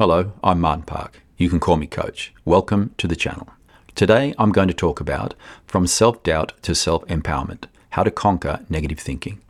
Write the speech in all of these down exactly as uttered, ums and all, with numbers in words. Hello, I'm Martin Park. You can call me Coach. Welcome to the channel. Today, I'm going to talk about from self-doubt to self-empowerment, how to conquer negative thinking.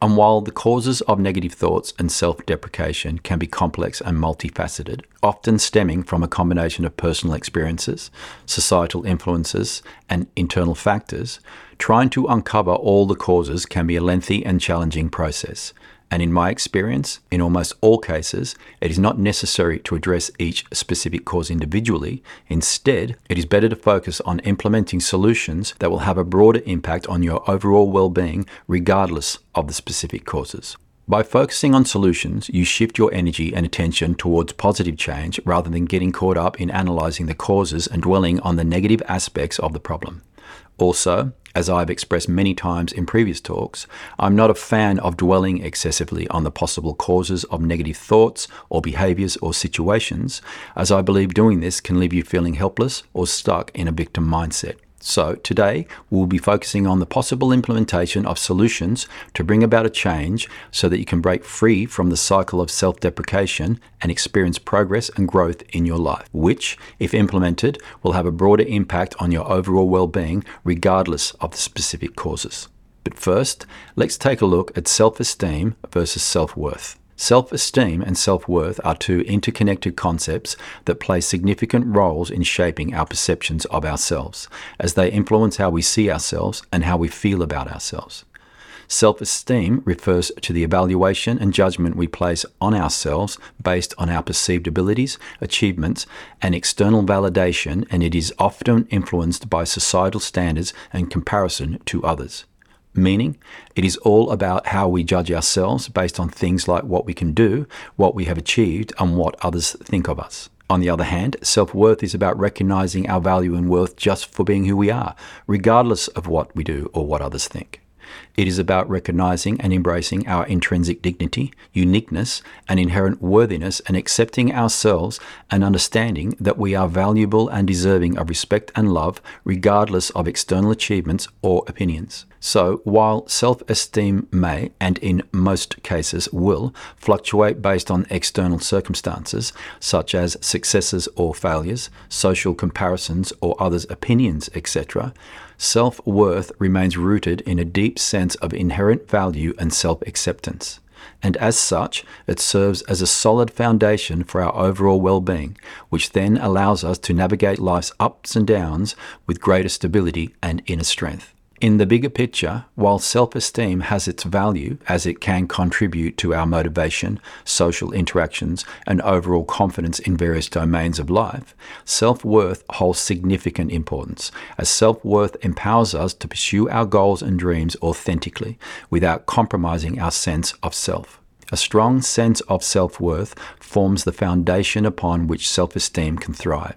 And while the causes of negative thoughts and self-deprecation can be complex and multifaceted, often stemming from a combination of personal experiences, societal influences, and internal factors, trying to uncover all the causes can be a lengthy and challenging process. And in my experience, in almost all cases, it is not necessary to address each specific cause individually. Instead, it is better to focus on implementing solutions that will have a broader impact on your overall well-being, regardless of the specific causes. By focusing on solutions, you shift your energy and attention towards positive change rather than getting caught up in analyzing the causes and dwelling on the negative aspects of the problem. Also, as I've expressed many times in previous talks, I'm not a fan of dwelling excessively on the possible causes of negative thoughts or behaviors or situations, as I believe doing this can leave you feeling helpless or stuck in a victim mindset. So today, we'll be focusing on the possible implementation of solutions to bring about a change so that you can break free from the cycle of self-deprecation and experience progress and growth in your life, which, if implemented, will have a broader impact on your overall well-being regardless of the specific causes. But first, let's take a look at self-esteem versus self-worth. Self-esteem and self-worth are two interconnected concepts that play significant roles in shaping our perceptions of ourselves, as they influence how we see ourselves and how we feel about ourselves. Self-esteem refers to the evaluation and judgment we place on ourselves based on our perceived abilities, achievements, and external validation, and it is often influenced by societal standards and comparison to others. Meaning, it is all about how we judge ourselves based on things like what we can do, what we have achieved, and what others think of us. On the other hand, self-worth is about recognizing our value and worth just for being who we are, regardless of what we do or what others think. It is about recognizing and embracing our intrinsic dignity, uniqueness, and inherent worthiness, and accepting ourselves and understanding that we are valuable and deserving of respect and love, regardless of external achievements or opinions. So, while self-esteem may, and in most cases will, fluctuate based on external circumstances, such as successes or failures, social comparisons or others' opinions, et cetera, self-worth remains rooted in a deep sense of inherent value and self-acceptance. And as such, it serves as a solid foundation for our overall well-being, which then allows us to navigate life's ups and downs with greater stability and inner strength. In the bigger picture, while self-esteem has its value as it can contribute to our motivation, social interactions, and overall confidence in various domains of life, self-worth holds significant importance, as self-worth empowers us to pursue our goals and dreams authentically without compromising our sense of self. A strong sense of self-worth forms the foundation upon which self-esteem can thrive,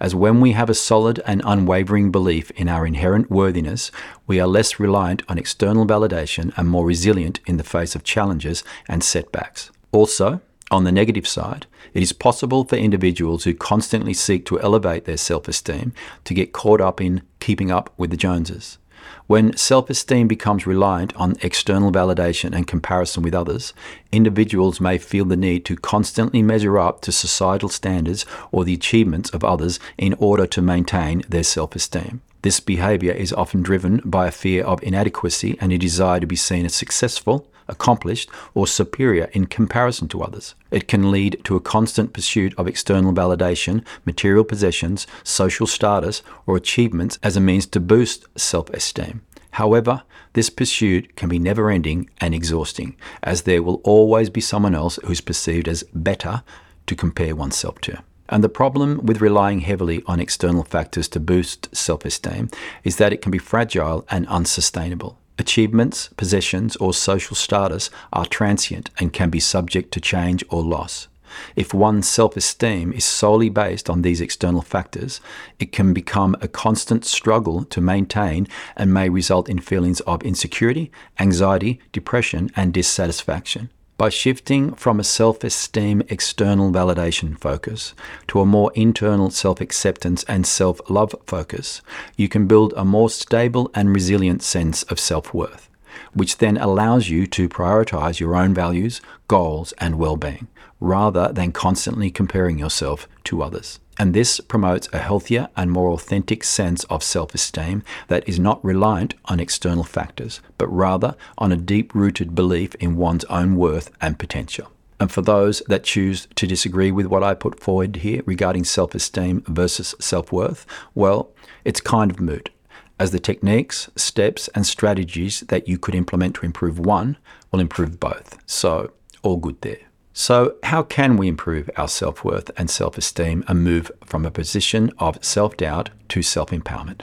as when we have a solid and unwavering belief in our inherent worthiness, we are less reliant on external validation and more resilient in the face of challenges and setbacks. Also, on the negative side, it is possible for individuals who constantly seek to elevate their self-esteem to get caught up in keeping up with the Joneses. When self-esteem becomes reliant on external validation and comparison with others, individuals may feel the need to constantly measure up to societal standards or the achievements of others in order to maintain their self-esteem. This behavior is often driven by a fear of inadequacy and a desire to be seen as successful, accomplished, or superior in comparison to others. It can lead to a constant pursuit of external validation, material possessions, social status, or achievements as a means to boost self-esteem. However, this pursuit can be never-ending and exhausting, as there will always be someone else who's perceived as better to compare oneself to. And the problem with relying heavily on external factors to boost self-esteem is that it can be fragile and unsustainable. Achievements, possessions, or social status are transient and can be subject to change or loss. If one's self-esteem is solely based on these external factors, it can become a constant struggle to maintain and may result in feelings of insecurity, anxiety, depression, and dissatisfaction. By shifting from a self-esteem external validation focus to a more internal self-acceptance and self-love focus, you can build a more stable and resilient sense of self-worth. which then allows you to prioritize your own values, goals, and well-being, rather than constantly comparing yourself to others. And this promotes a healthier and more authentic sense of self-esteem that is not reliant on external factors, but rather on a deep-rooted belief in one's own worth and potential. And for those that choose to disagree with what I put forward here regarding self-esteem versus self-worth, well, it's kind of moot, as the techniques, steps, and strategies that you could implement to improve one will improve both. So, all good there. So, how can we improve our self-worth and self-esteem and move from a position of self-doubt to self-empowerment?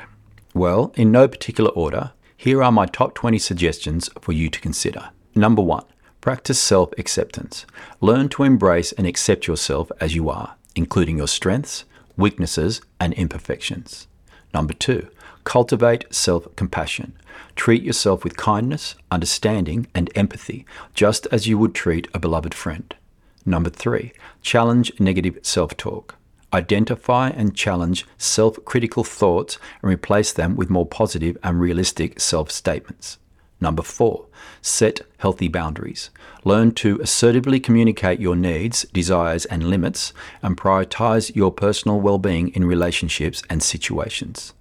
Well, in no particular order, here are my top twenty suggestions for you to consider. Number one. Practice self-acceptance. Learn to embrace and accept yourself as you are, including your strengths, weaknesses, and imperfections. Number two, cultivate self-compassion. Treat yourself with kindness, understanding, and empathy, just as you would treat a beloved friend. Number three, challenge negative self-talk. Identify and challenge self-critical thoughts and replace them with more positive and realistic self-statements. Number four, set healthy boundaries. Learn to assertively communicate your needs, desires, and limits, and prioritize your personal well-being in relationships and situations.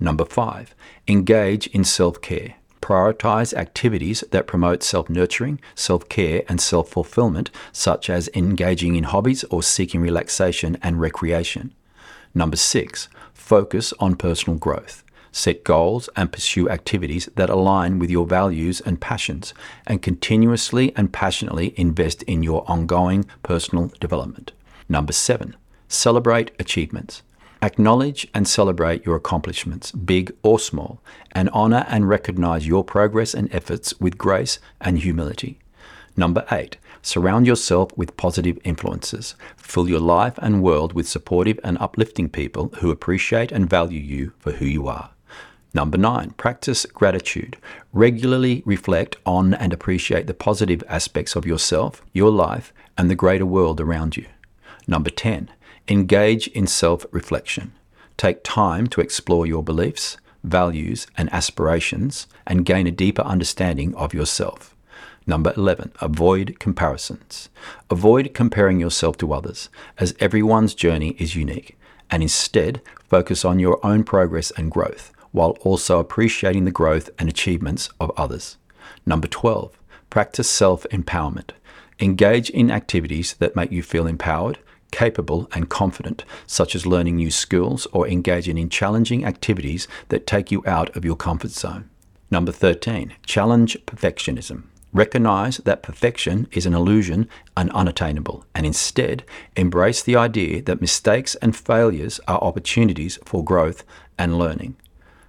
Number five, engage in self-care. Prioritize activities that promote self-nurturing, self-care, and self-fulfillment, such as engaging in hobbies or seeking relaxation and recreation. Number six, focus on personal growth. Set goals and pursue activities that align with your values and passions, and continuously and passionately invest in your ongoing personal development. Number seven, celebrate achievements. Acknowledge and celebrate your accomplishments, big or small, and honor and recognize your progress and efforts with grace and humility. Number eight, surround yourself with positive influences. Fill your life and world with supportive and uplifting people who appreciate and value you for who you are. Number nine, practice gratitude. Regularly reflect on and appreciate the positive aspects of yourself, your life, and the greater world around you. Number ten, engage in self-reflection. Take time to explore your beliefs, values, and aspirations, and gain a deeper understanding of yourself. Number eleven, avoid comparisons. Avoid comparing yourself to others, as everyone's journey is unique, and instead focus on your own progress and growth, while also appreciating the growth and achievements of others. Number twelve, practice self-empowerment. Engage in activities that make you feel empowered, capable, and confident, such as learning new skills or engaging in challenging activities that take you out of your comfort zone. Number thirteen, challenge perfectionism. Recognize that perfection is an illusion and unattainable, and instead embrace the idea that mistakes and failures are opportunities for growth and learning.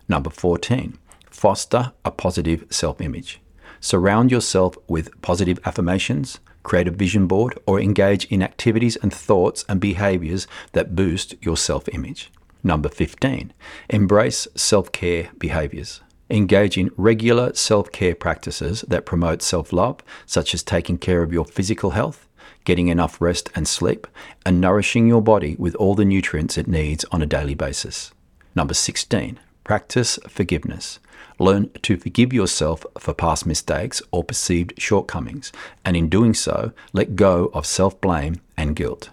Number fourteen, foster a positive self-image. Surround yourself with positive affirmations, create a vision board, or engage in activities and thoughts and behaviors that boost your self-image. Number fifteen, embrace self-care behaviors. Engage in regular self-care practices that promote self-love, such as taking care of your physical health, getting enough rest and sleep, and nourishing your body with all the nutrients it needs on a daily basis. Number sixteen. Practice forgiveness. Learn to forgive yourself for past mistakes or perceived shortcomings, and in doing so, let go of self-blame and guilt.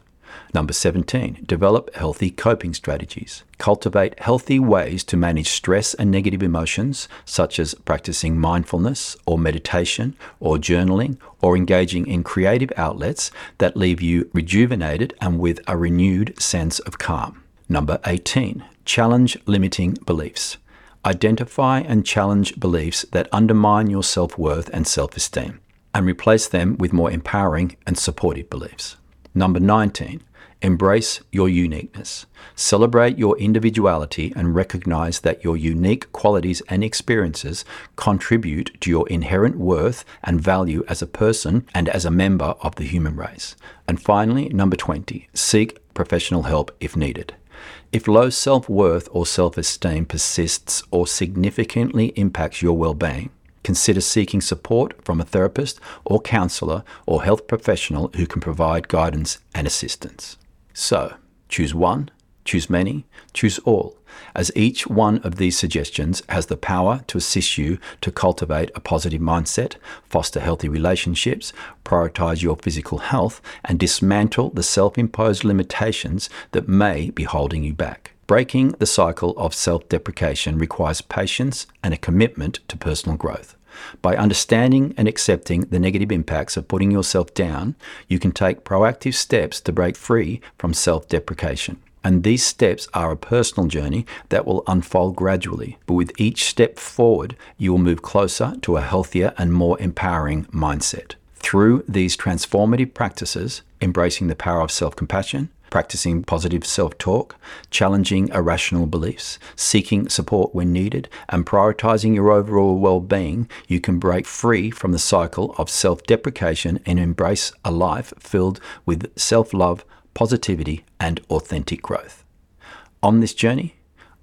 Number seventeen, develop healthy coping strategies. Cultivate healthy ways to manage stress and negative emotions, such as practicing mindfulness or meditation or journaling or engaging in creative outlets that leave you rejuvenated and with a renewed sense of calm. Number eighteen, challenge limiting beliefs. Identify and challenge beliefs that undermine your self-worth and self-esteem, and replace them with more empowering and supportive beliefs. Number nineteen, embrace your uniqueness. Celebrate your individuality and recognize that your unique qualities and experiences contribute to your inherent worth and value as a person and as a member of the human race. And finally, number twenty, seek professional help if needed. If low self-worth or self-esteem persists or significantly impacts your well-being, consider seeking support from a therapist or counsellor or health professional who can provide guidance and assistance. So, choose one choose many, choose all, as each one of these suggestions has the power to assist you to cultivate a positive mindset, foster healthy relationships, prioritize your physical health, and dismantle the self-imposed limitations that may be holding you back. Breaking the cycle of self-deprecation requires patience and a commitment to personal growth. By understanding and accepting the negative impacts of putting yourself down, you can take proactive steps to break free from self-deprecation. And these steps are a personal journey that will unfold gradually, but with each step forward, you will move closer to a healthier and more empowering mindset. Through these transformative practices, embracing the power of self-compassion, practicing positive self-talk, challenging irrational beliefs, seeking support when needed, and prioritizing your overall well-being, you can break free from the cycle of self-deprecation and embrace a life filled with self-love, positivity, and authentic growth. On this journey,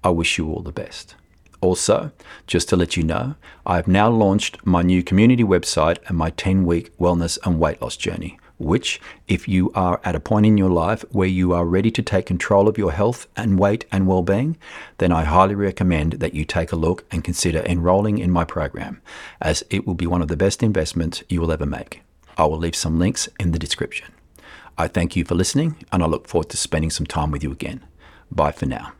I wish you all the best. Also, just to let you know, I have now launched my new community website and my ten-week wellness and weight loss journey, which, if you are at a point in your life where you are ready to take control of your health and weight and well-being, then I highly recommend that you take a look and consider enrolling in my program, as it will be one of the best investments you will ever make. I will leave some links in the description. I thank you for listening, and I look forward to spending some time with you again. Bye for now.